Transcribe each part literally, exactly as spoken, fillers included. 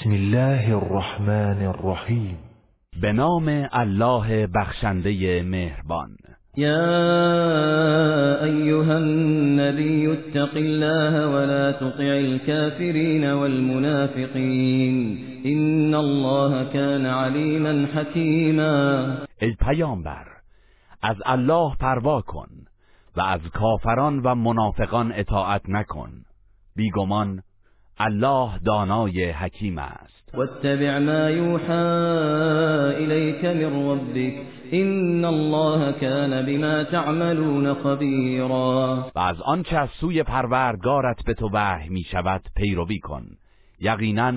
بسم الله الرحمن الرحیم. به نام الله بخشنده مهربان. یا ایها النبی اتق الله ولا تطع الكافرین والمنافقین ان الله كان علیما حکیما. ای پیامبر، از الله پروا کن و از کافران و منافقان اطاعت نکن، بیگمان الله دانای حکیم است. واتبع ما یوحی الیک من ربک ان الله کان بما تعملون خبیرا. و از آنچه از سوی پروردگارت به تو وحی می شود پیروی کن، یقینا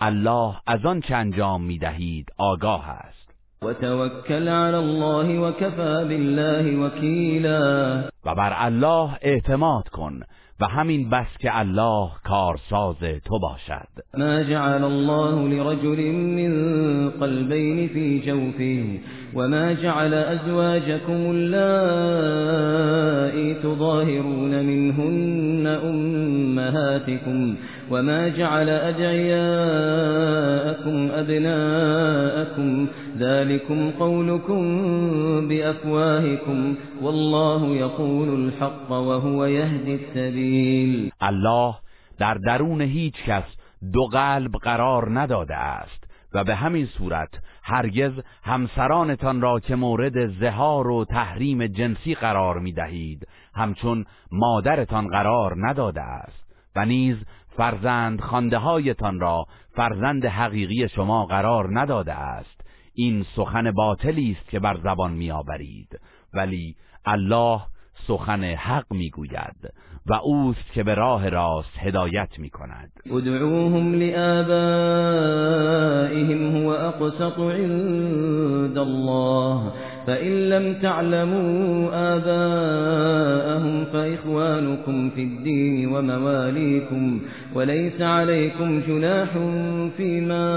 الله از آنچه انجام می دهید آگاه است. و توکل علی الله و کفی بالله وکیلا. و بر الله اعتماد کن و همین بس که الله کارساز تو باشد. ما جعل الله لرجل من قلبین فی جوفه و ما جعل ازواجكم اللائي تظاهرون منهن امهاتكم و ما جعل ادعیاءكم ابناءكم ذلكم قولكم بافواهكم والله يقول الحق وهو يهدي السبيل. الله در درون هیچ کس دو قلب قرار نداده است و به همین صورت هرگز همسرانتان را که مورد زهار و تحریم جنسی قرار می دهید همچون مادرتان قرار نداده است، و نیز فرزند خوانده هایتان را فرزند حقیقی شما قرار نداده است. این سخن باطلی است که بر زبان می آورید، ولی الله سخن حق میگوید و اوست که به راه راست هدایت میکند. ادعوهم لآبائهم هو اقسط عند الله فإن لم تعلموا آباءهم فإخوانكم في الدين ومواليكم وليس عليكم جناح فيما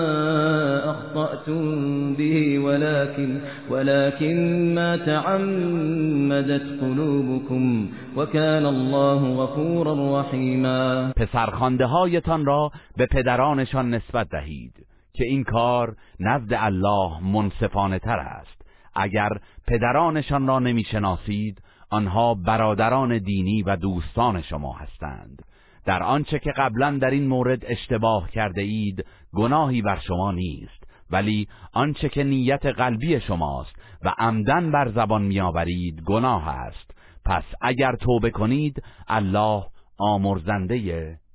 أخطأتم به ولكن ولكن ما تعمدت قلوبكم وكان الله غفورا رحيما. پسرخوانده هایتان را به پدرانشان نسبت دهید که این کار نزد الله منصفانه تر است. اگر پدرانشان را نمیشناسید، آنها برادران دینی و دوستان شما هستند. در آنچه که قبلا در این مورد اشتباه کرده اید گناهی بر شما نیست، ولی آنچه که نیت قلبی شماست و عمدن بر زبان میآورید گناه است. پس اگر توبه کنید الله آمرزنده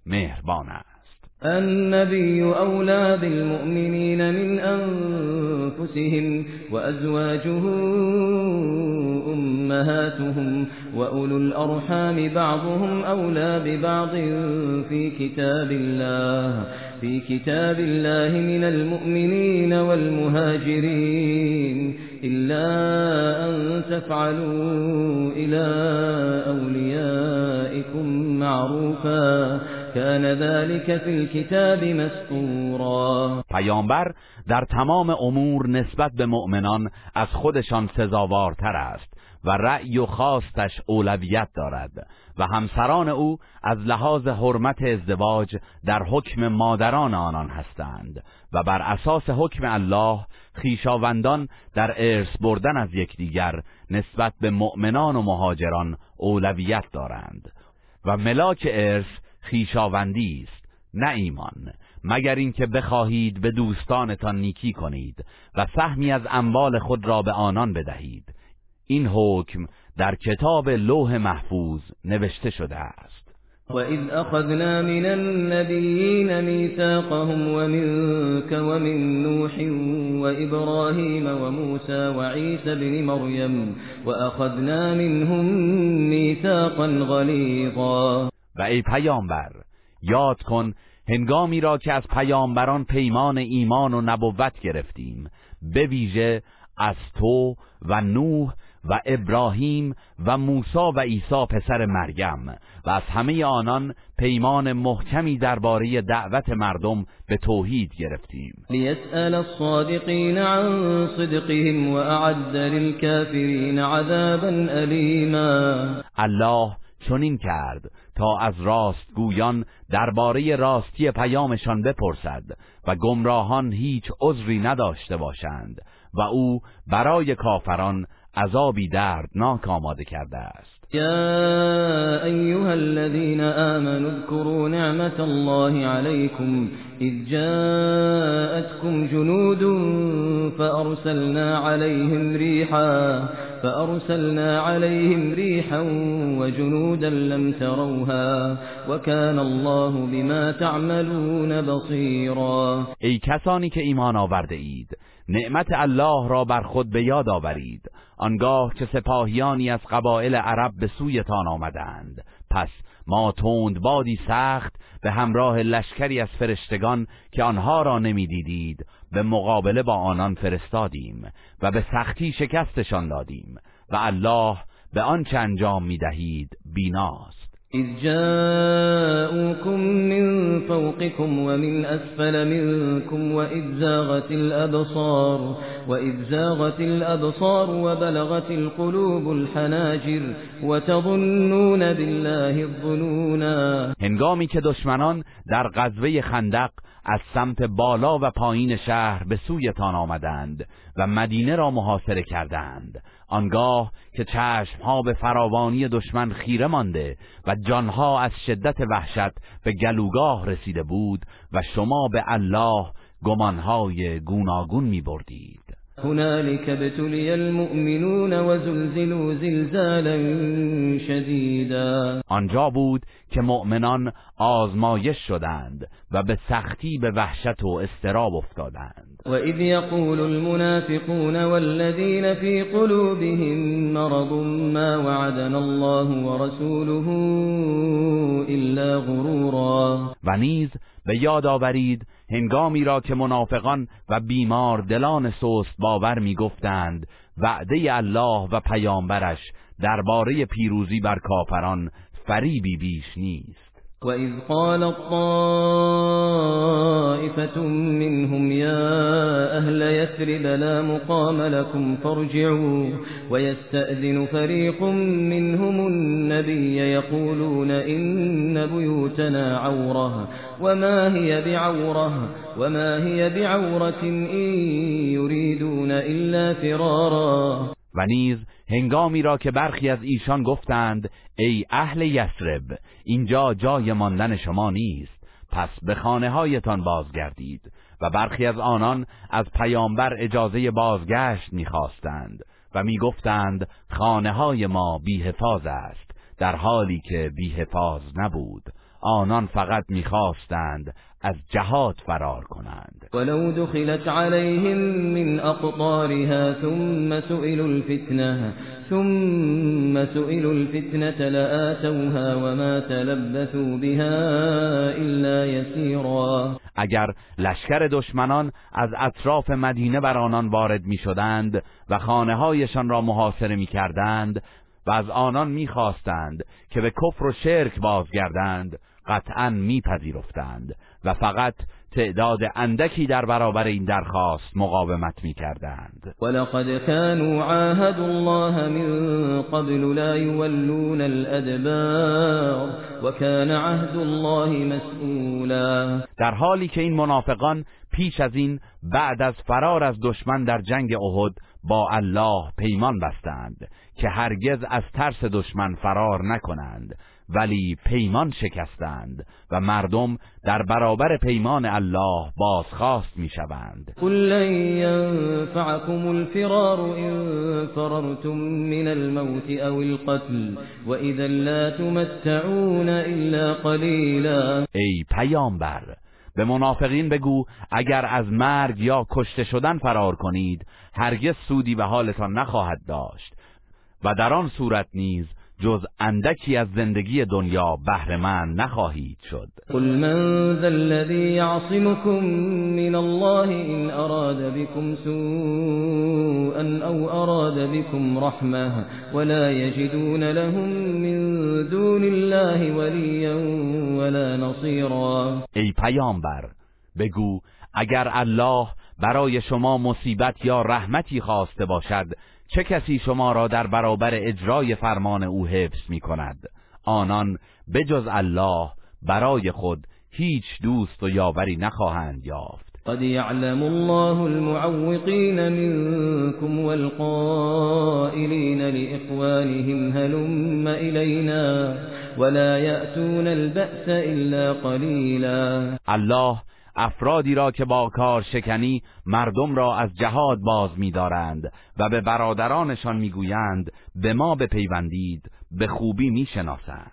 مهربان است. النبي أولى بالمؤمنين من أنفسهم وأزواجه أمهاتهم وأولو الأرحام بعضهم أولى ببعض في كتاب الله في كتاب الله من المؤمنين والمهاجرين إلا أن تفعلوا إلى أوليائكم معروفا كان ذلك في الكتاب مسطورا. پیامبر در تمام امور نسبت به مؤمنان از خودشان سزاوارتر است و رأی و خواستش اولویت دارد، و همسران او از لحاظ حرمت ازدواج در حکم مادران آنان هستند، و بر اساس حکم الله خویشاوندان در ارث بردن از یکدیگر نسبت به مؤمنان و مهاجران اولویت دارند، و ملاک ارث خویشاوندی است نه ایمان، مگر اینکه بخواهید به دوستانتان نیکی کنید و سهمی از اموال خود را به آنان بدهید. این حکم در کتاب لوح محفوظ نوشته شده است. وَإِذْ أَخَذْنَا مِنَ النَّبِيِّينَ مِيثَاقَهُمْ وَمِنْكَ وَمِنْ نُوحٍ وَإِبْرَاهِيمَ وَمُوسَى وَعِيسَى بْنِ مَرْيَمَ وَأَخَذْنَا مِنْهُمْ مِيثَاقًا غَلِيظًا. و ای پیامبر، یاد کن هنگامی را که از پیامبران پیمان ایمان و نبوت گرفتیم، به ویژه از تو و نوح و ابراهیم و موسی و عیسی پسر مریم، و از همه آنان پیمان محکمی درباره دعوت مردم به توحید گرفتیم. لیسأل الصادقین عن صدقهم و اعد للکافرین عذابا الیما. الله چنین کرد تا از راستگویان درباره راستی پیامشان بپرسد و گمراهان هیچ عذری نداشته باشند و او برای کافران عذابی دردناک آماده کرده است. يا أيها الذين آمنوا اذكروا نعمة الله عليكم إذ جاءتكم جنود فأرسلنا عليهم ريحا فأرسلنا عليهم ريحا وجنودا لم تروها وكان الله بما تعملون بصيرا. ای کسانی که ایمان آورده اید نعمت الله را بر خود به یاد آورید آنگاه که سپاهیانی از قبایل عرب به سویتان آمدند، پس ما توند بادی سخت به همراه لشکری از فرشتگان که آنها را نمیدیدید به مقابله با آنان فرستادیم و به سختی شکستشان دادیم و الله به آنچه انجام میدهید بیناست. إذ جاءوكم من فوقكم ومن أسفل منكم وإذ زاغت الأبصار وإذ زاغت الأبصار وبلغت القلوب الحناجر وتظنون بالله الظنونا. هنگامی که دشمنان در غزوه خندق از سمت بالا و پایین شهر به سویتان آمدند و مدینه را محاصره کردند، آنگاه که چشمها به فراوانی دشمن خیره مانده و جانها از شدت وحشت به گلوگاه رسیده بود و شما به الله گمانهای گوناگون می بردید. هنالك ابتلي المؤمنون وزلزلوا زلزالا شديدا. آنجا بود که مؤمنان آزمایش شدند و به سختی به وحشت و اضطراب افتادند. و اذ یقول المنافقون والذین فی قلوبهم مرض ما وعدنا الله ورسوله الا غرورا. و نیز به یاد آورید هنگامی را که منافقان و بیمار دلان سست باور می گفتند وعده الله و پیامبرش درباره پیروزی بر کافران فریبی بیش نیست. و اذ قال الطائفة منهم يا أهل يثرب لا مقام لكم فارجعوا ويستأذن فريق منهم النبي يقولون إن بيوتنا عورة وما هي بعورة وما هي بعورة إن يريدون إلا فرارا. و نیز هنگامی را که برخی از ایشان گفتند ای اهل یثرب اینجا جای ماندن شما نیست، پس به خانه هایتان بازگردید، و برخی از آنان از پیامبر اجازه بازگشت می‌خواستند و می‌گفتند خانه های ما بی‌حفاظ است، در حالی که بی‌حفاظ نبود، آنان فقط می‌خواستند از جهاد فرار کنند. ولو دخلت عليهم من اقطارها ثم سئلوا الفتنه ثم سئلوا الفتنه لآتوها وما تلبثوا بها الا يسيرا. اگر لشکر دشمنان از اطراف مدینه بر آنان وارد می‌شدند و خانه‌هایشان را محاصره می‌کردند و از آنان می‌خواستند که به کفر و شرک بازگردند، قطعاً می‌پذیرفتند و فقط تعداد اندکی در برابر این درخواست مقاومت می‌کردند. ولقد كانوا عاهد الله من قبل لا يولون الأدبار وكان عهد الله مسئولا. در حالی که این منافقان پیش از این بعد از فرار از دشمن در جنگ احد با الله پیمان بستند که هرگز از ترس دشمن فرار نکنند، ولی پیمان شکستند و مردم در برابر پیمان الله بازخواست میشوند. قل لن ينفعكم الفرار إن فررتم من الموت أو القتل وإذا لا تمتعون إلا قليلا. ای پیامبر به منافقین بگو اگر از مرگ یا کشته شدن فرار کنید هرگز سودی به حالتان نخواهد داشت و در آن صورت نیز جز اندکی از زندگی دنیا بهره مند نخواهید شد. قل من ذا الذی یعصمکم من الله ان اراد بكم سوءا او اراد بكم رحمه ولا یجدون لهم من دون الله ولیا ولا نصیرا. ای پیامبر بگو اگر الله برای شما مصیبت یا رحمتی خواسته باشد چه کسی شما را در برابر اجرای فرمان او حبس می کند؟ آنان بجز الله برای خود هیچ دوست و یاوری نخواهند یافت. قد يعلم الله المعوقين منكم والقائلين لإخوانهم هلم إلينا ولا يأتون البأس إلا قليلا. الله افرادی را که با کار شکنی مردم را از جهاد باز می‌دارند و به برادرانشان می‌گویند به ما بپیوندید به خوبی می‌شناسند.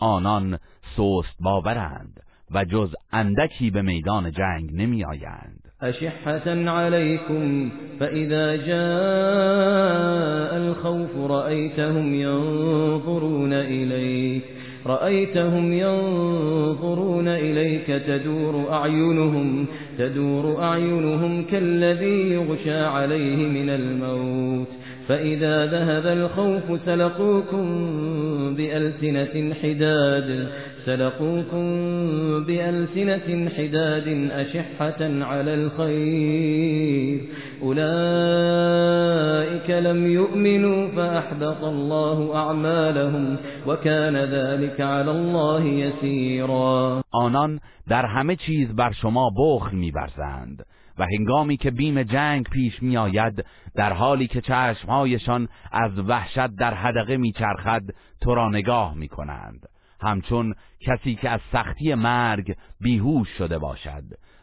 آنان سست باورند و جز اندکی به میدان جنگ نمی آیند. اشحة علیکم فاذا جاء الخوف رأیتهم ینظرون الیک رأیتهم ینظرون الیک تدور اعینهم تدور اعینهم كالذی یغشى علیه من الموت فإذا ذهب الخوف سلقوكم بألسنة حداد سلقوكم بألسنة حداد أشحة على الخير أولئك لم يؤمنوا فأحبط الله أعمالهم وكان ذلك على الله يسيرا. آنان در همه چیز بر شما بخل می‌ورزند و هنگامی که بیم جنگ پیش می آید در حالی که چشمهایشان از وحشت در حدقه می چرخد تو را نگاه می کنند همچون کسی که از سختی مرگ بیهوش شده باشد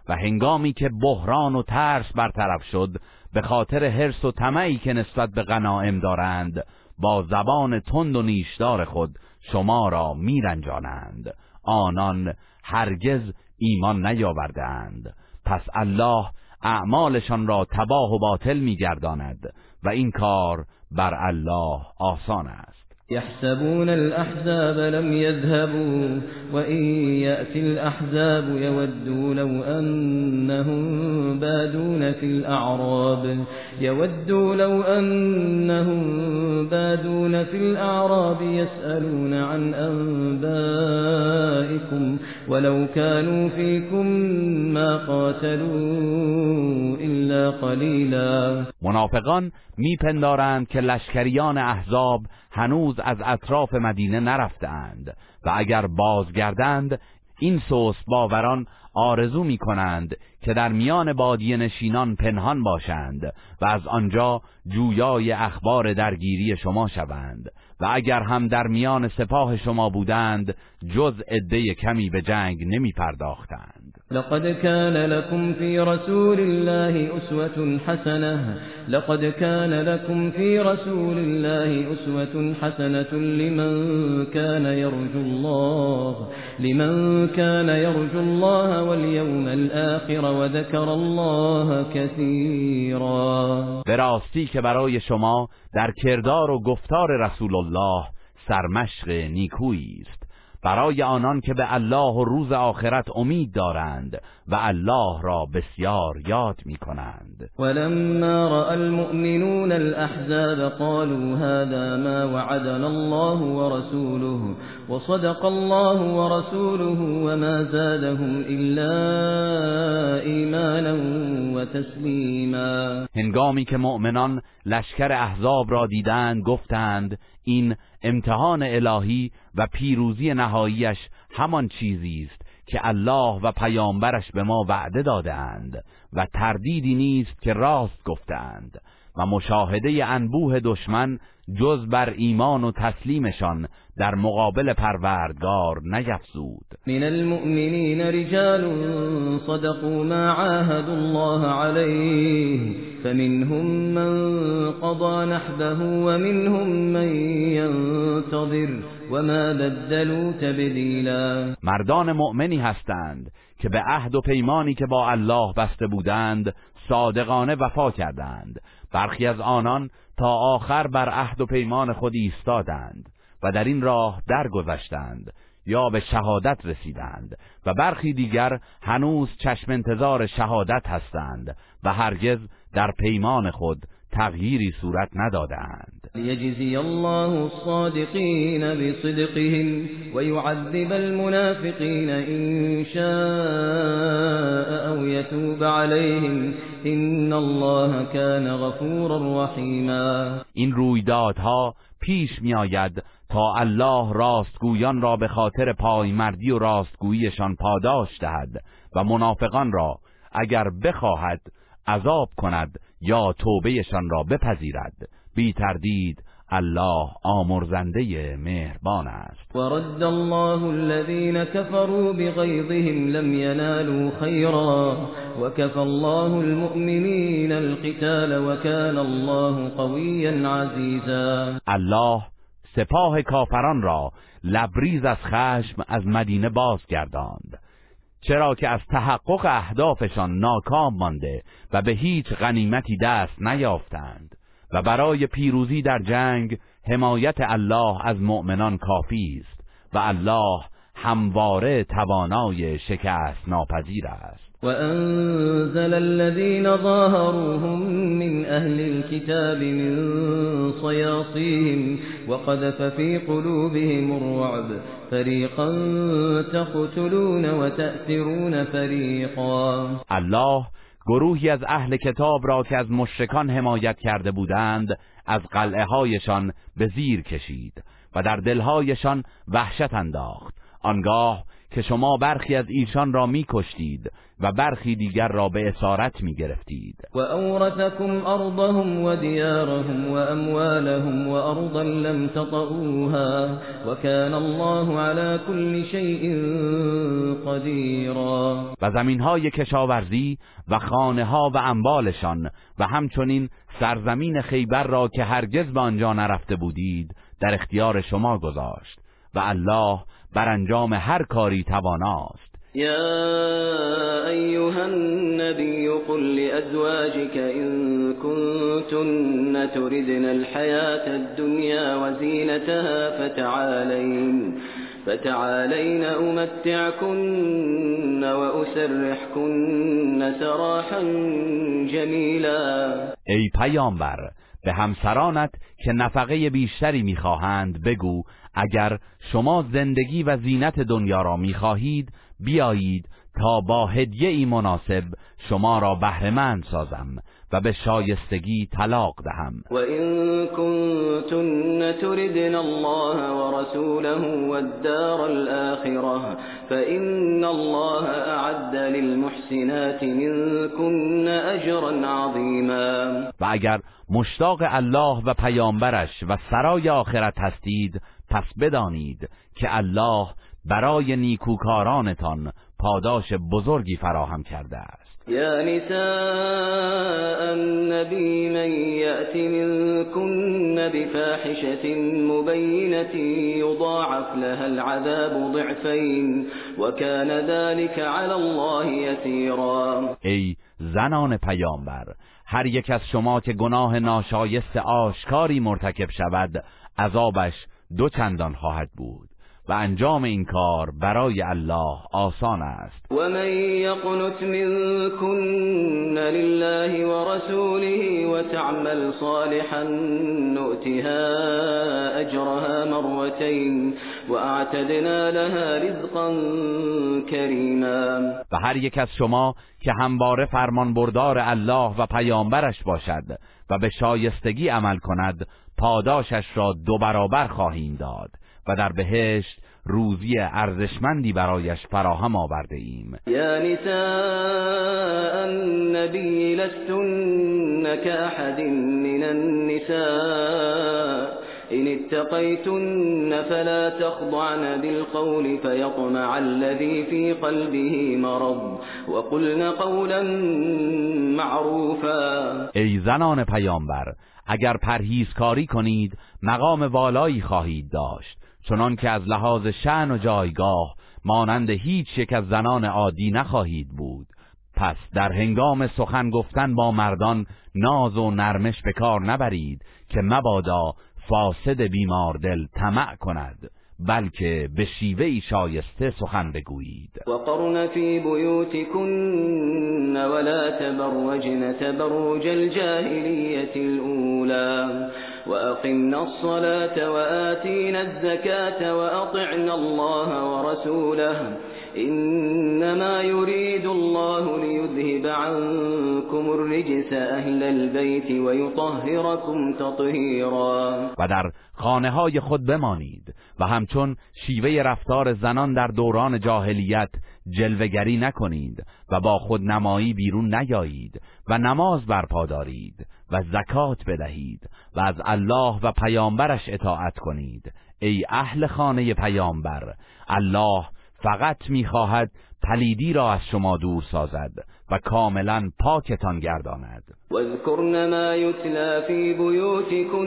و هنگامی که بحران و ترس برطرف شد به خاطر حرص و طمعی که نسبت به غنایم دارند با زبان تند و نیشدار خود شما را می رنجانند. آنان هرگز ایمان نیاوردند پس الله اعمالشان را تباه و باطل می‌گرداند و این کار بر الله آسان است. يحسبون الأحزاب لم يذهبوا وإن يأتي الأحزاب يودوا لو أنهم بادون في الأعراب يودوا لو أنهم بادون في الأعراب يسألون عن أنبائكم ولو كانوا فيكم ما قاتلوا إلا قليلا. منافقان میپندارند که لشکریان احزاب هنوز از اطراف مدینه نرفتند و اگر بازگردند این سست باوران آرزو می کنند که در میان بادیه نشینان پنهان باشند و از آنجا جویای اخبار درگیری شما شوند و اگر هم در میان سپاه شما بودند جز عده کمی به جنگ نمی پرداختند. لقد كان لكم في رسول الله أسوة حسنة لقد كان لكم في رسول الله أسوة حسنة لمن كان يرجو الله لمن كان يرجو الله واليوم الآخر وذكر الله كثيرا. به راستی که برای شما در کردار و گفتار رسول الله سرمشق نیکویی است برای آنان که به الله و روز آخرت امید دارند و الله را بسیار یاد می کنند. ولما رأى المؤمنون الأحزاب قالوا هذا ما وعدنا الله ورسوله وصدق الله ورسوله وما زادهم إلا إيمانا وتسليما. هنگامی که مؤمنان لشکر احزاب را دیدند گفتند این امتحان الهی و پیروزی نهاییش همان چیزی است که الله و پیامبرش به ما وعده دادند و تردیدی نیست که راست گفتند و مشاهده انبوه دشمن جز بر ایمان و تسلیمشان در مقابل پروردگار نیفزود. من المؤمنین رجال صدقوا ما عاهدوا الله علیه فمنهم من قضى نحبه ومنهم من ينتظر وما بدلوا تبدیلا. مردان مؤمنی هستند که به عهد و پیمانی که با الله بسته بودند صادقانه وفا کردند. برخی از آنان تا آخر بر عهد و پیمان خود ایستادند و در این راه درگذشتند یا به شهادت رسیدند و برخی دیگر هنوز چشم انتظار شهادت هستند و هرگز در پیمان خود تغییری صورت ندادند. یجزی الله الصادقین بصدقهم و یعذب المنافقین ان شاء او یتوب علیهم ان الله کان غفورا رحیما. این رویدادها پیش می آید تا الله راستگویان را به خاطر پایمردی و راستگوییشان پاداش دهد و منافقان را اگر بخواهد عذاب کند یا توبهشان را بپذیرد. بی تردید الله آمرزنده مهربان است. ورد الله الذين كفروا بغيظهم لم ينالوا خيرا وكفى الله المؤمنين القتال وكان الله قويا عزيزا. الله سپاه کافران را لبریز از خشم از مدینه بازگرداند، چرا که از تحقق اهدافشان ناکام مانده و به هیچ غنیمتی دست نیافتند و برای پیروزی در جنگ حمایت الله از مؤمنان کافی است و الله همواره توانای شکست ناپذیر است. وَأَنزَلَ الَّذِينَ ظَاهَرُوهُم مِّنْ أَهْلِ الْكِتَابِ مِنْ صَيَاصِيهِمْ وَقَذَفَ فِي قُلُوبِهِمُ الرُّعْبَ فَرِيقًا تَقْتُلُونَ وَتَأْسِرُونَ فَرِيقًا. الله گروهی از اهل کتاب را که از مشرکان حمایت کرده بودند از قلعه هایشان به زیر کشید و در دلهایشان وحشت انداخت، آنگاه که شما برخی از ایشان را می کشتید و برخی دیگر را به اسارت می گرفتید. و اورثکم ارضهم و دیارهم و اموالهم و ارضا لم تطئوها و کان الله علی کل شیء قدیرا. و زمینهای کشاورزی و خانه ها و اموالشان و همچنین سرزمین خیبر را که هرگز به آنجا نرفته بودید در اختیار شما گذاشت و الله بر انجام هر کاری تواناست. یا ایها النبی قل لأزواجك إن كنتن تردن الحیاة الدنیا وزینتها فتعالین فتعالین امتعكن واسرحكن سراحا جمیلا. ای پیامبر به همسرانت که نفقه بیشتری میخواهند بگو اگر شما زندگی و زینت دنیا را میخواهید بیایید تا با هدیه ای مناسب شما را بهره‌مند سازم و به شایستگی طلاق دهم. و این کنتن تردن الله و رسوله و الدار الاخره فإن الله اعد للمحسنات منكن اجرا عظیما. و اگر مشتاق الله و پیامبرش و سرای آخرت هستید پس بدانید که الله برای نیکوکارانتان پاداش بزرگی فراهم کرده است. يا نساء النبي من يأت منكن بفاحشة مبينة يضاعف لها العذاب ضعفين وكان ذلك على الله يسيرا. ای زنان پیامبر هر یک از شما که گناه ناشایست آشکاری مرتکب شود عذابش دو چندان خواهد بود و انجام این کار برای الله آسان است. و من یقنت منکن لله و رسوله و تعمل صالحا نؤتها اجرها مرتين و اعتدنا لها رزقا کریما. و هر یک از شما که همواره فرمانبردار الله و پیامبرش باشد و به شایستگی عمل کند پاداشش را دو برابر خواهیم داد و در بهشت روزی ارزشمندی برایش فراهم آورده ایم. یا نساء النبی لستن كأحد من النساء إن اتقيتن فلا تخضعن بالقول فيطمع الذي في قلبه مرض وقلن قولا معروفا. ای زنان پیامبر اگر پرهیزکاری کنید مقام والایی خواهید داشت، چنان که از لحاظ شأن و جایگاه مانند هیچ یک از زنان عادی نخواهید بود. پس در هنگام سخن گفتن با مردان ناز و نرمش به کار نبرید که مبادا فاسد بیمار دل طمع کند، بلکه به شیوه‌ای شایسته سخن بگویید. وقرن فی بیوتکن ولا تبرجن تبرج الجاهلیة الأولی وأقمنا الصلاة وآتینا الزکاة وأطعنا الله ورسوله إنما يريد الله ليذهب عنكم الرجس أهل البيت ويطهركم تطهيرا. و در خانه‌های خود بمانید و همچون شیوه رفتار زنان در دوران جاهلیت جلوه‌گری نکنید و با خود نمایی بیرون نیایید و نماز برپا دارید و زکات بدهید و از الله و پیامبرش اطاعت کنید. ای اهل خانه پیامبر، الله فقط می‌خواهد پلیدی را از شما دور سازد و کاملا پاکتان گرداند. واذکرن ما یتلی فی بیوتکن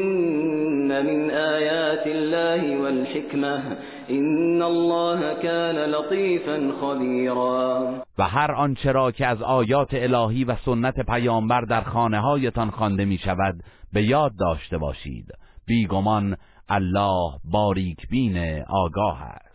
من آیات الله والحکمه ان الله کان لطیفا خبیرا. و هر آنچه را که از آیات الهی و سنت پیامبر در خانه‌هایتان خوانده می‌شود به یاد داشته باشید، بیگمان الله باریکبین آگاه است.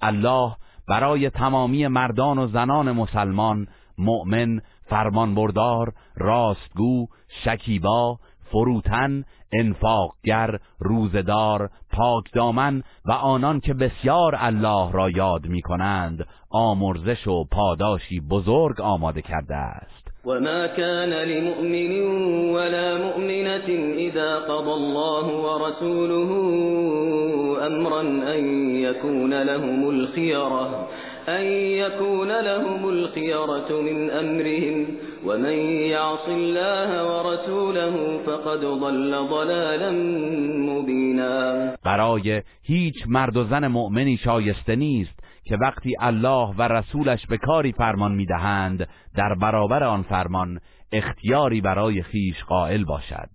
الله برای تمامی مردان و زنان مسلمان، مؤمن، فرمانبردار، راستگو، شکیبا، فروتن، انفاقگر، روزدار، پاکدامن و آنان که بسیار الله را یاد می‌کنند، آمرزش و پاداشی بزرگ آماده کرده است. وما كان لمؤمن ولا مؤمنة إذا قضى الله ورسوله أمرا أن يكون لهم الخيرة أن يكون لهم الخيرة من أمرهم ومن يعص الله ورسوله فقد ضل ضلالا مبينا. برای هیچ مرد و زن مؤمنی شایسته نیست که وقتی الله و رسولش به کاری فرمان می‌دهند در برابر آن فرمان اختیاری برای خیش قائل باشد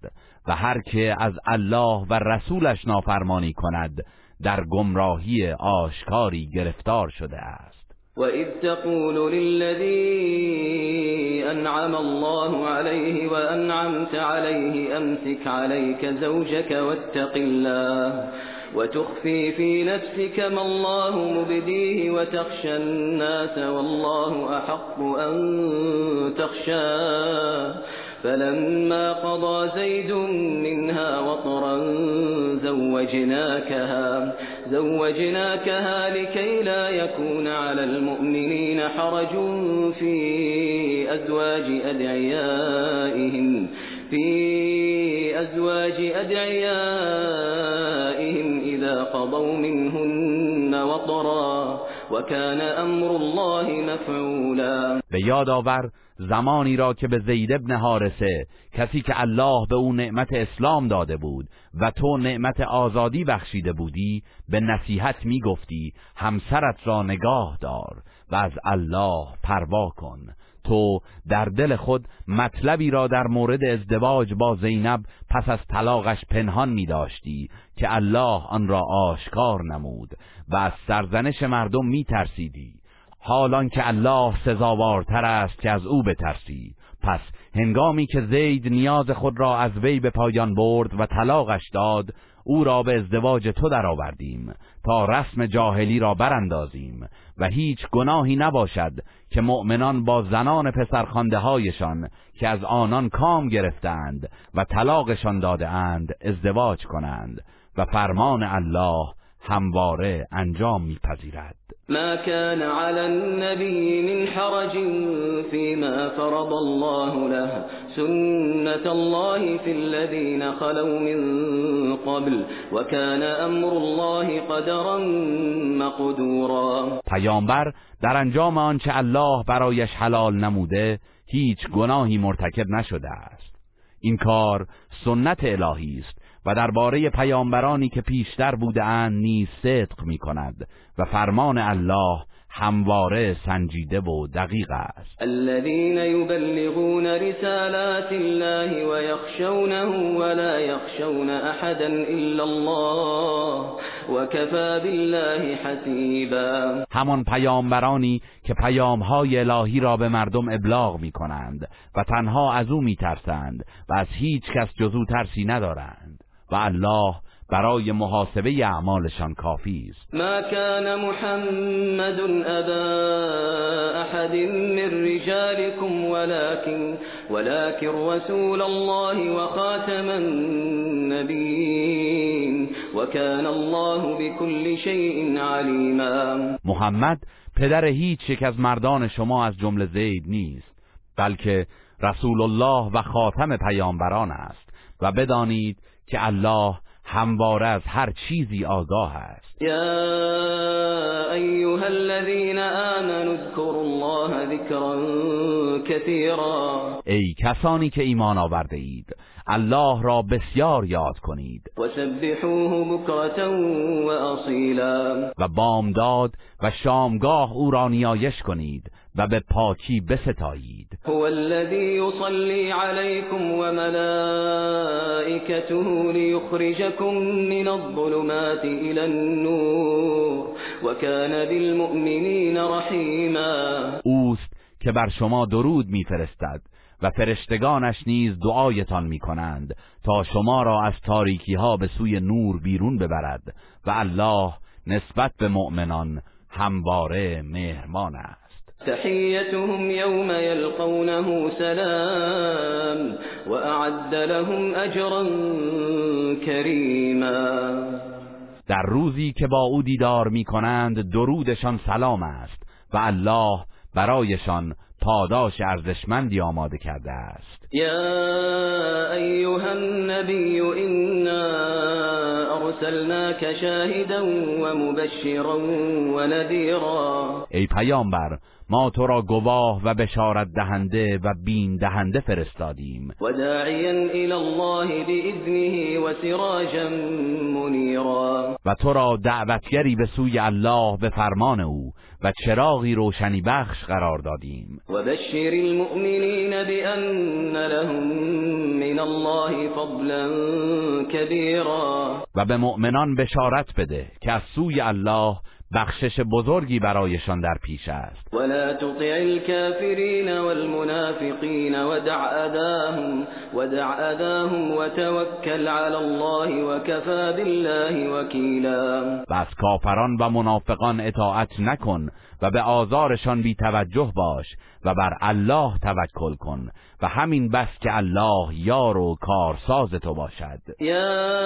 و هر که از الله و رسولش نافرمانی کند در گمراهی آشکاری گرفتار شده است. وَإِذْ تَقُولُ لِلَّذِي أَنْعَمَ اللَّهُ عَلَيْهِ وَأَنْعَمْتَ عَلَيْهِ أَمْسِكْ عَلَيْكَ زَوْجَكَ وَاتَّقِ اللَّهَ وَتُخْفِي فِي نَفْسِكَ مَا اللَّهُ مُبْدِيهِ وَتَخْشَى النَّاسَ وَاللَّهُ أَحَقُّ أَن تَخْشَاهُ فَلَمَّا قَضَى زَيْدٌ مِنْهَا وَطَرًا زَوَّجْنَاكَهَا زوجناكها لكي لا يكون على المؤمنين حرج في أزواج أدعيائهم في أزواج أدعيائهم إذا قضوا منهن وطرا وكان أمر الله مفعولا. به یاد آور زمانی را که به زید ابن حارثه، کسی که الله به او نعمت اسلام داده بود و تو نعمت آزادی بخشیده بودی، به نصیحت می گفتی همسرت را نگاه دار و از الله پروا کن. تو در دل خود مطلبی را در مورد ازدواج با زینب پس از طلاقش پنهان می داشتی که الله آن را آشکار نمود و از سرزنش مردم می ترسیدی، حالان که الله سزاوارتر است که از او بترسی. پس هنگامی که زید نیاز خود را از وی به پایان برد و طلاقش داد، او را به ازدواج تو درآوردیم تا رسم جاهلی را براندازیم و هیچ گناهی نباشد که مؤمنان با زنان پسرخوانده‌هایشان که از آنان کام گرفتند و طلاقشان داده اند ازدواج کنند و فرمان الله همواره انجام می‌پذیرد. ما كان على النبي من حرج فيما فرض الله له سنة الله في الذين خلوا من قبل وكان أمر الله قدرا مقدورا. پیامبر در انجام آنچه الله برایش حلال نموده هیچ گناهی مرتکب نشده است. این کار سنت الهی است و درباره پیامبرانی که پیشتر بوده‌اند نیز صدق می‌کند و فرمان الله همواره سنجیده و دقیق است. الذين يبلغون رسالات الله ويخشونه ولا يخشون احدا الا الله وكفى بالله حسيبا. همان پیامبرانی که پیامهای الهی را به مردم ابلاغ می‌کنند و تنها از او می‌ترسند و از هیچ کس جز او ترسی ندارند و الله برای محاسبه اعمالشان کافی است. ما کان محمد ابا احد من رجالكم ولكن ولكن رسول الله وخاتم النبیین وكان الله بكل شيء علیما. محمد پدر هیچ یک از مردان شما از جمله زید نیست، بلکه رسول الله و خاتم پیامبران است و بدانید که الله همواره از هر چیزی آگاه است. یا ایها الذین آمنوا اذکروا الله ذکرا کثیرا. ای کسانی که ایمان آورده اید الله را بسیار یاد کنید. و سبحوه بکرة و اصیلا. و بامداد و شامگاه او را نیایش کنید و به پاکی بستایید. هو الذی یصلی علیکم و ملائکته لیخرجکم من الظلمات الی النور و کان بالمؤمنین رحیما. اوست که بر شما درود میفرستد و فرشتگانش نیز دعایتان میکنند تا شما را از تاریکی ها به سوی نور بیرون ببرد و الله نسبت به مؤمنان همواره مهربان است. تحیتهم یوم یلقونه سلام و اعد لهم اجرا کریما. در روزی که با او دیدار می کنند درودشان سلام است و الله برایشان پاداش ارزشمندی آماده کرده است. یا ایها النبی انا ارسلناک شاهدا و مبشرا و نذیرا. ای پیامبر ما تو را گواه و بشارت دهنده و بین دهنده فرستادیم. و داعیا الی الله باذنه و سراجا منیرا. و تو را دعوتگری به سوی الله به فرمان او و چراغی روشنی بخش قرار دادیم. و بشر المؤمنین بان لهم من الله فضلا کبیرا. و به مؤمنان بشارت بده که از سوی الله بخشش بزرگی برایشان در پیش است. ولا تطع الكافرين والمنافقين ودع اذاهم ودع اذاهم وتوكل على الله وكفى بالله وكيلا. و از کافران و منافقان اطاعت نکن و به آزارشان بی توجه باش و بر الله توکل کن و همین بس که الله یار و کارساز تو باشد. یا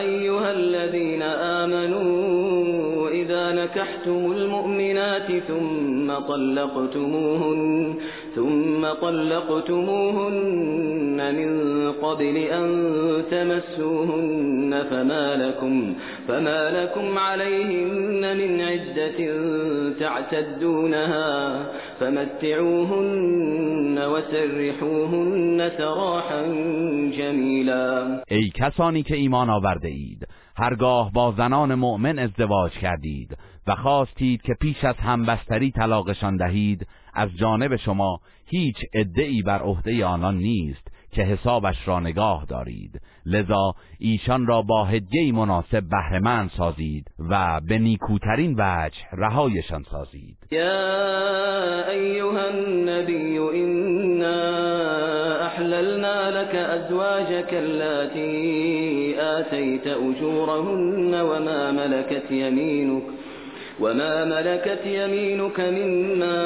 ایها الذین آمنوا اذا نکحتم المؤمنات ثم طلقتموهن ثم طلقتموهن من قبل ان تمسوهن فما لكم فما لكم عليهن من عدة تعتدونها فمتعوهن وسرحوهن سراحا جمیلا. ای کسانی که ایمان آورده اید هرگاه با زنان مؤمن ازدواج کردید و خواستید که پیش از همبستری طلاقشان دهید، از جانب شما هیچ عده‌ای بر عهده آنان نیست که حسابش را نگاه دارید، لذا ایشان را با هدیه‌ای مناسب بهره‌مند سازید و به نیکوترین وجه رهایشان سازید. یا ایها النبی انا احللنا لك ازواجك اللاتی آتیت اجورهن وما ملكت یمینك وما ملكت يمينك مما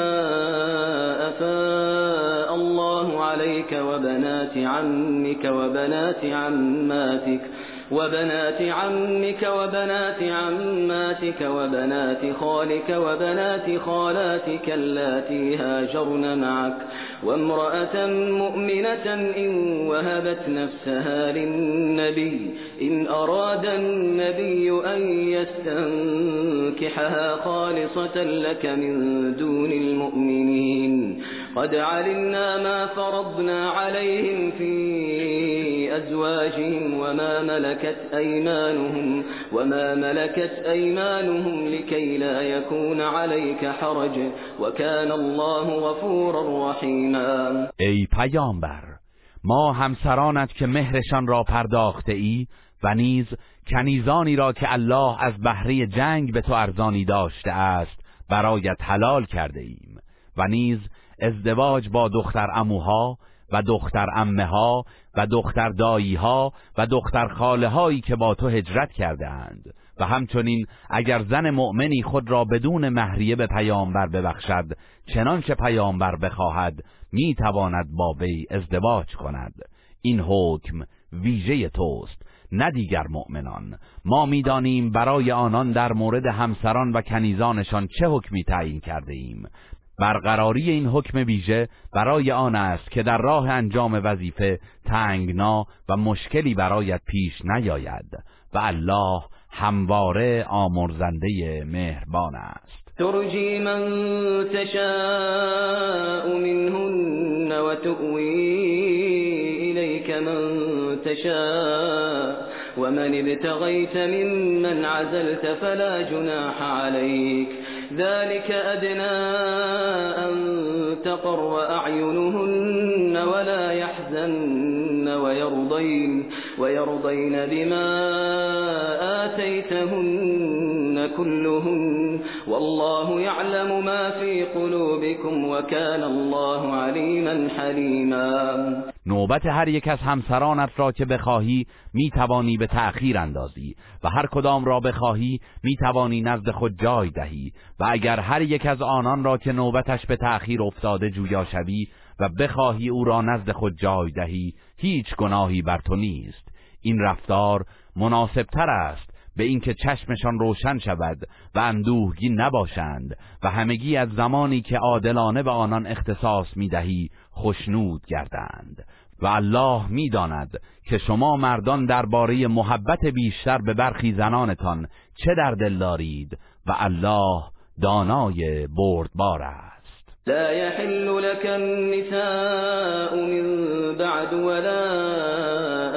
أفاء الله عليك وبنات عمك وبنات عماتك وبنات عمك وبنات عماتك وبنات خالك وبنات خالاتك اللاتي هاجرن معك وامرأة مؤمنة إن وهبت نفسها للنبي إن أراد النبي أن يستنكحها خالصة لك من دون المؤمنين قد علمنا ما فرضنا عليهم في لأزواجهم وما ملكت أيمانهم وما ملكت أيمانهم لكي لا يكون عليك حرج وكان الله غفورا رحيما. ای پیامبر، ما همسرانت که مهرشان را پرداخته ای و نیز کنیزانی را که الله از بهره جنگ به تو ارزانی داشته است برایت حلال کرده ایم و نیز ازدواج با دختر عموها و دختر عمه ها و دختر دایی ها و دختر خاله هایی که با تو هجرت کرده اند و همچنین اگر زن مؤمنی خود را بدون مهریه به پیامبر ببخشد چنانچه پیامبر بخواهد می تواند با وی ازدواج کند. این حکم ویژه توست نه دیگر مؤمنان. ما میدانیم برای آنان در مورد همسران و کنیزانشان چه حکمی تعیین کرده ایم. برقراری این حکم ویژه برای آن است که در راه انجام وظیفه تنگنا و مشکلی برایت پیش نیاید و الله همواره آمرزنده مهربان است. ترجی من تشاء منهن و تؤوی الیک من تشاء ومن ابتغیت ممن عزلت فلا جناح علیک ذلك أدنى أن تقر أعينهن ولا يحزن ويرضين, ويرضين بما آتيتهن كلهن والله يعلم ما في قلوبكم وكان الله عليما حليما. نوبت هر یک از همسرانت را که بخواهی میتوانی به تأخیر اندازی و هر کدام را بخواهی میتوانی نزد خود جای دهی و اگر هر یک از آنان را که نوبتش به تأخیر افتاده جویا شوی و بخواهی او را نزد خود جای دهی هیچ گناهی بر تو نیست. این رفتار مناسبتر است به اینکه چشمشان روشن شود و اندوهگین نباشند و همگی از زمانی که عادلانه به آنان اختصاص میدهی خوشنود گردند و الله میداند که شما مردان درباره محبت بیشتر به برخی زنانتان چه در دل دارید و الله دانای بردبار است. لا يحل لك النساء من بعد ولا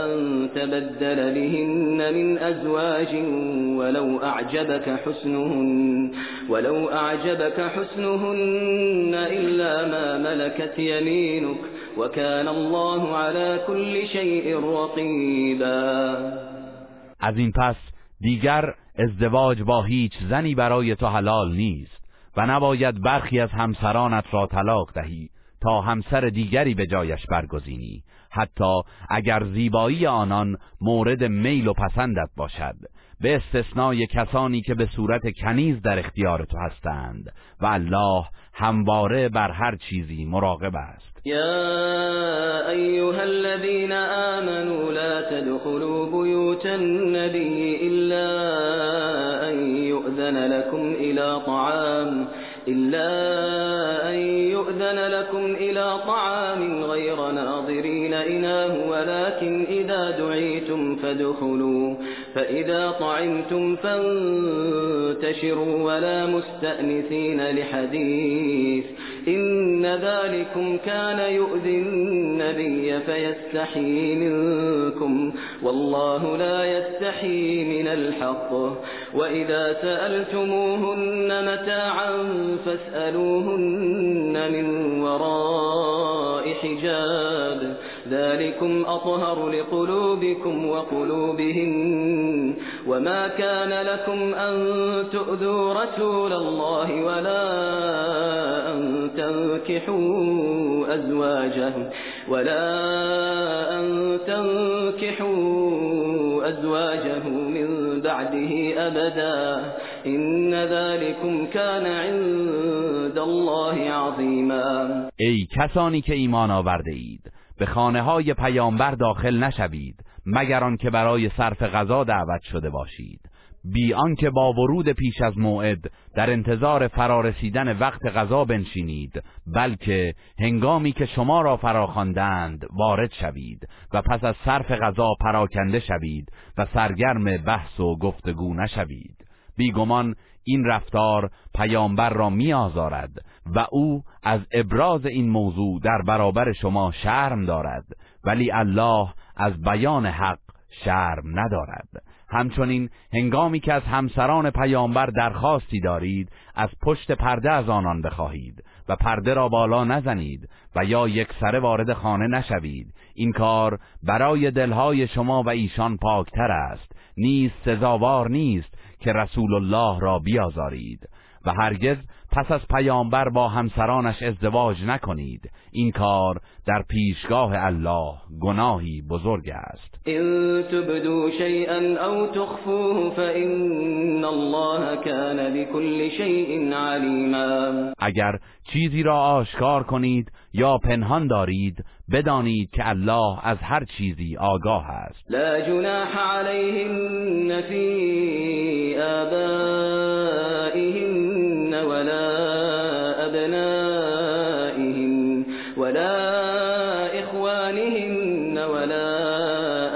أن تبدل بهن من أزواج ولو أعجبك حسنهن ولو أعجبك حسنهن إلا ما ملكت يمينك وكان الله على كل شيء رقيبا. از این پس دیگر ازدواج با هیچ زنی برای تو حلال نیست و نباید برخی از همسرانت را طلاق دهی تا همسر دیگری به جایش برگزینی حتی اگر زیبایی آنان مورد میل و پسندت باشد به استثنای کسانی که به صورت کنیز در اختیار تو هستند و الله همواره بر هر چیزی مراقب است. یا ایها الذین آمنوا لا تدخلوا بیوت النبی الا ان یؤذن لكم الی طعام إلا أن يؤذن لكم إلى طعام غير ناظرين إناه ولكن إذا دعيتم فادخلوا فإذا طعمتم فانتشروا ولا مستأنسين لحديث إن ذلكم كان يؤذي النبي فيستحيي منكم والله لا يستحيي من الحق وإذا سألتموهن متاعا فاسألوهن من وراء حجاب ذلكم أطهر لقلوبكم وقلوبهن وما كان لكم أن تؤذوا رسول الله ولا أن تنكحوا أزواجه ولا أن تنكحوا أزواجه من بعده أبدا إن ذلكم كان عند الله عظيما. ای کسانی که ایمان آورده اید به خانه‌های پیامبر داخل نشوید مگر آنکه برای صرف غذا دعوت شده باشید بی آنکه با ورود پیش از موعد در انتظار فرارسیدن وقت غذا بنشینید بلکه هنگامی که شما را فراخواندند وارد شوید و پس از صرف غذا پراکنده شوید و سرگرم بحث و گفتگو نشوید. بیگمان این رفتار پیامبر را می‌آزارد و او از ابراز این موضوع در برابر شما شرم دارد ولی الله از بیان حق شرم ندارد. همچنین هنگامی که از همسران پیامبر درخواستی دارید از پشت پرده از آنان بخواهید و پرده را بالا نزنید و یا یک سره وارد خانه نشوید. این کار برای دلهای شما و ایشان پاکتر است. نیز سزاوار نیست که رسول الله را بیازارید. و هرگز پس از پیامبر با همسرانش ازدواج نکنید، این کار در پیشگاه الله گناهی بزرگ است. ان تبدوا شیئا او تخفوه فان الله کان بكل شیء علیما. اگر چیزی را آشکار کنید یا پنهان دارید، بدانید که الله از هر چیزی آگاه است. لا جناح علیهن فی آبائهن ولا أبنائهن ولا إخوانهن ولا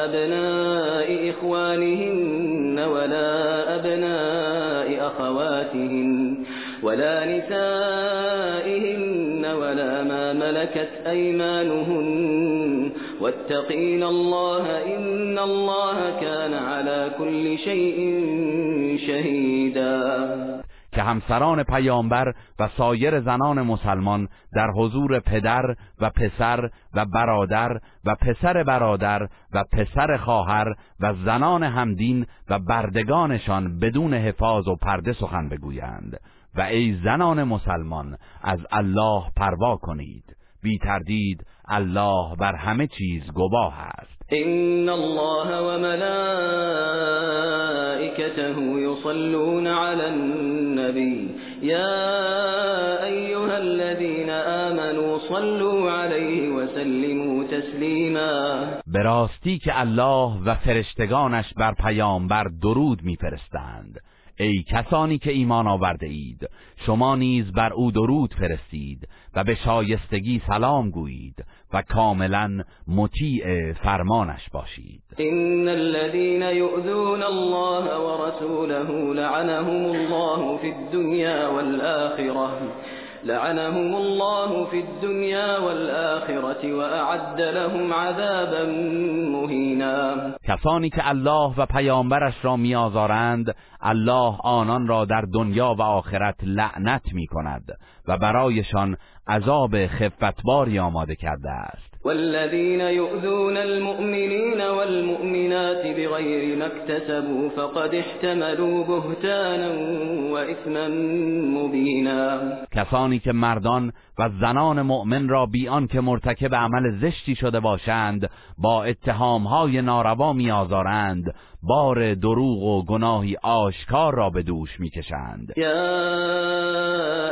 أبناء إخوانهن ولا أبناء أخواتهن ولا نسائهن ولا ما ملكت أيمانهن واتقين الله إن الله كان على كل شيء شهيدا. که همسران پیامبر و سایر زنان مسلمان در حضور پدر و پسر و برادر و پسر برادر و پسر خواهر و زنان همدین و بردگانشان بدون حفاظ و پرده سخن بگویند. و ای زنان مسلمان از الله پروا کنید، بی تردید الله بر همه چیز گواه است. ان الله و ملائکته یصلون علی النبی یا ایها الذین آمنوا صلوا علیه و سلموا تسلیما. به راستی که الله و فرشتگانش بر پیامبر درود میفرستند. ای کسانی که ایمان آورده اید، شما نیز بر او درود فرستید و به شایستگی سلام گویید و کاملا مطیع فرمانش باشید. ان الذين يؤذون الله ورسوله لعنهم الله في الدنيا والآخرة لعنهم الله في الدنيا والآخرة وأعد لهم عذابا مهینا. کسانی که الله و پیامبرش را میآزارند، الله آنان را در دنیا و آخرت لعنت میکند و برایشان عذاب خفتباری آماده کرده است. والذین یؤذون المؤمنین والمؤمنات بغیر ما اکتسبوا فقد احتملوا بهتانا و اثما مبینا. کسانی که مردان و زنان مؤمن را بی آنکه مرتکب عمل زشتی شده باشند با اتهامهای ناروا میآزارند، بار دروغ و گناهی آشکار را به دوش میکشند. یا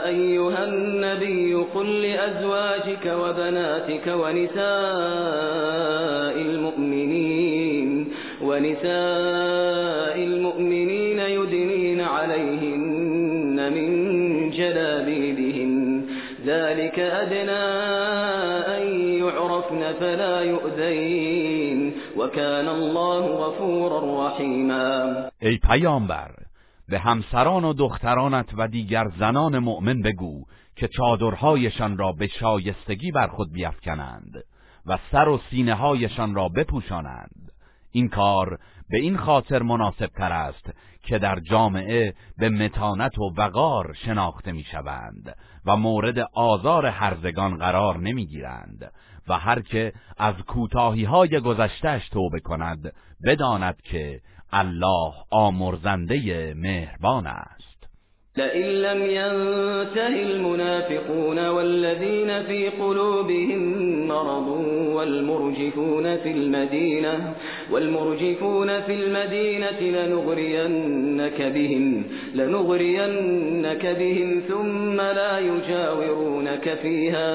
ایها النبی قل لأزواجك وبناتك ونساء المؤمنین ونساء المؤمنین يدنين عليهن من جلابيبهن ذلك أدنى أن يعرفن فلا يؤذين وكان الله غفورا رحيما. ای پیامبر، به همسران و دخترانت و دیگر زنان مؤمن بگو که چادرهایشان را به شایستگی بر خود بیفکنند و سر و سینه هایشان را بپوشانند. این کار به این خاطر مناسب تر است که در جامعه به متانت و وقار شناخته می شوند و مورد آزار هرزگان قرار نمی گیرند. و هر که از کوتاهی های گذشتهش توبه کند، بداند که الله آمرزنده مهربان است. لئن لم ينته المنافقون والذين في قلوبهم مرض والمرجفون في المدينة والمرجفون في المدينة لنغرينك بهم لنغرينك بهم ثم لا يجاورونك فيها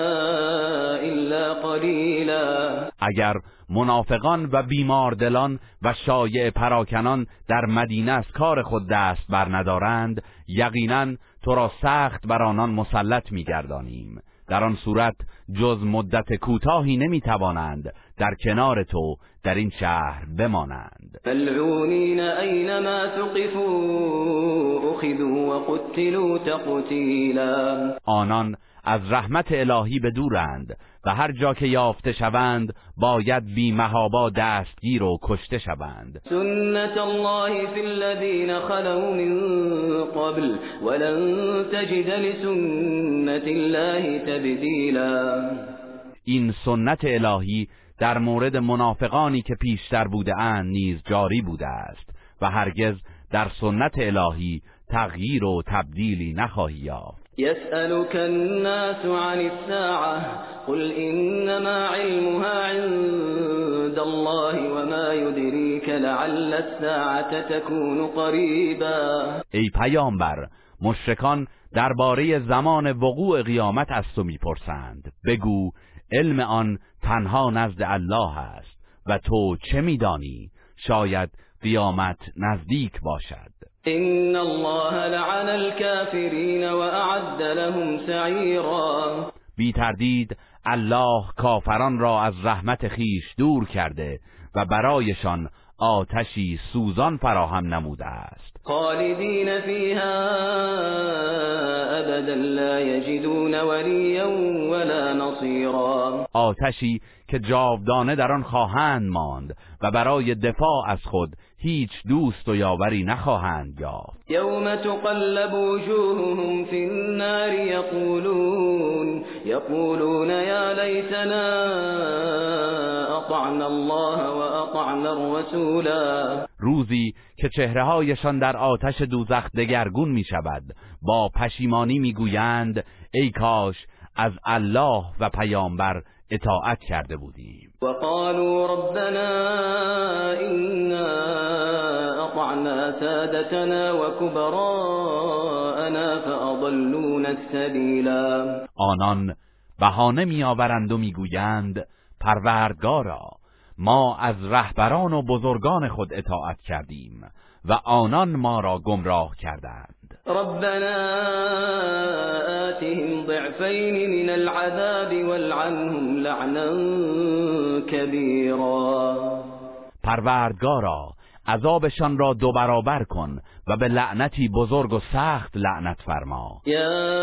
إلا قليلا. اگر منافقان و بیماردلان و شایع پراکنان در مدینه از کار خود دست بر ندارند، یقینا تو را سخت بر آنان مسلط می‌گردانیم. در آن صورت جز مدت کوتاهی نمی‌توانند در کنار تو در این شهر بمانند. ملعونین اینما ثقفوا اخذوا و قتلوا تقتیلا. آنان از رحمت الهی بدورند و هر جا که یافته شوند باید بی محابا دستگیر و کشته شوند. سنت الله فی الذین خلو من قبل ولن تجد لسنت الله تبدیلا. این سنت الهی در مورد منافقانی که پیشتر بوده اند نیز جاری بوده است و هرگز در سنت الهی تغییر و تبدیلی نخواهی یافت. يسألك الناس عن الساعة قل إنما علمها عند الله وما يدريك لعل الساعة تكون قريبا. ای پیامبر، مشرکان درباره زمان وقوع قیامت از تو میپرسند، بگو علم آن تنها نزد الله است و تو چه میدانی؟ شاید قیامت نزدیک باشد. ان الله لعن الكافرین و اعد لهم سعیرا. بی تردید الله کافران را از رحمت خیش دور کرده و برایشان آتشی سوزان فراهم نموده است. خالدین فیها ابدا لا یجدون ولیا ولا نصیرا. آتشی که جاودانه در آن خواهند ماند و برای دفاع از خود هیچ دوست و یاوری نخواهند یافت. یوم تقلب وجوههم فی النار یقولون یقولون یا لیتنا اطعنا الله و اطعنا الرسول. روزی که چهره‌هایشان در آتش دوزخ دگرگون می‌شود، با پشیمانی می‌گویند ای کاش از الله و پیامبر اطاعت کرده بودیم. و قالوا ربنا انا اطعنا سادتنا و کبراءنا فاضلونا السبیل. آنان بهانه میآورند و میگویند پروردگارا، ما از رهبران و بزرگان خود اطاعت کردیم و آنان ما را گمراه کردند. ربنا آتهم ضعفين من العذاب والعنهم لعنا كبيرا. پروردگارا، عذابشان را دو برابر کن و به لعنتی بزرگ و سخت لعنت فرما. یا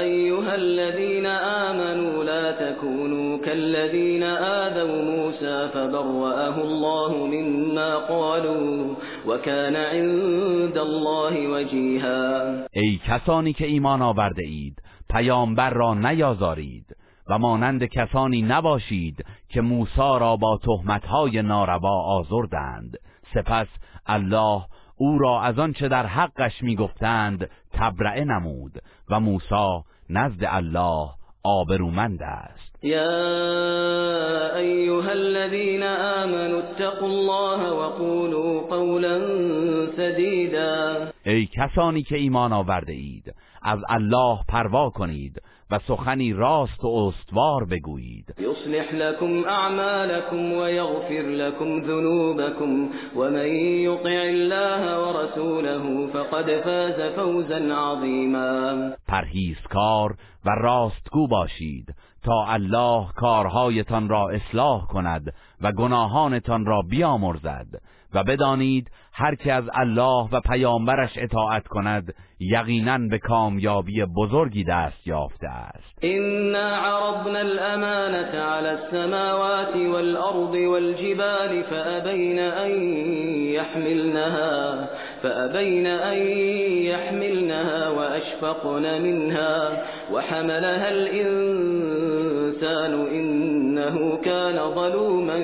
ایها الذین آمنوا لا تكونوا كالذین آذوا موسى فبرأه الله مما قالوا وكان عند الله وجيها. ای کسانی که ایمان آورده اید، پیامبر را نیازارید و مانند کسانی نباشید که موسی را با تهمت‌های ناروا آزردند، سپس الله او را از آن چه در حقش میگفتند تبرئه نمود و موسی نزد الله آبرومند است. یا ایها الذین آمنوا اتقوا الله و قولوا قولا سدیدا. ای کسانی که ایمان آورده اید، از الله پروا کنید و سخنی راست و استوار بگویید. یصلح لكم اعمالكم و یغفر لكم ذنوبكم و من یطع الله و رسوله فقد فاز فوزا عظیما. پرهیزکار و راستگو باشید تا الله کارهایتان را اصلاح کند و گناهانتان را بیامرزد و بدانید هر که از الله و پیامبرش اطاعت کند یقیناً به کامیابی بزرگی دست یافته است. انا عرضنا الامانة على السماوات والارض والجبال فابين ان يحملنها فابين ان يحملنها واشفقن منها وحملها الانسان انه كان ظلوما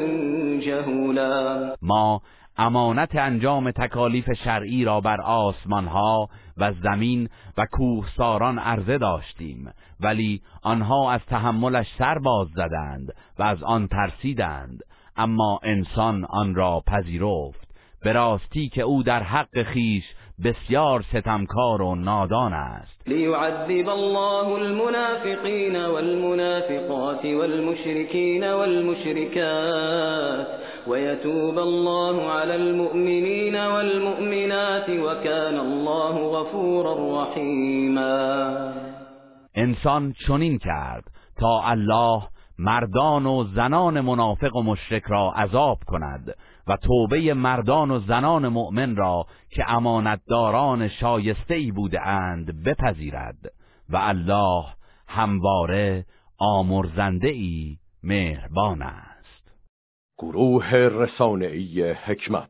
جهولا. ما امانت انجام تکالیف شرعی را بر آسمانها و زمین و کوهساران عرضه داشتیم، ولی آنها از تحملش سر باز زدند و از آن ترسیدند، اما انسان آن را پذیرفت، به راستی که او در حق خیش بسیار ستمکار و نادان است. لیعذب الله المنافقین والمنافقات والمشرکین والمشرکات ويتوب الله على المؤمنين والمؤمنات وكان الله غفورا رحيما. انسان چنین کرد تا الله مردان و زنان منافق و مشرک را عذاب کند و توبه مردان و زنان مؤمن را که امانتداران شایسته‌ای بودند بپذیرد و الله همواره آمرزنده ای مهربان است. گروه رسانه‌ای حکمت.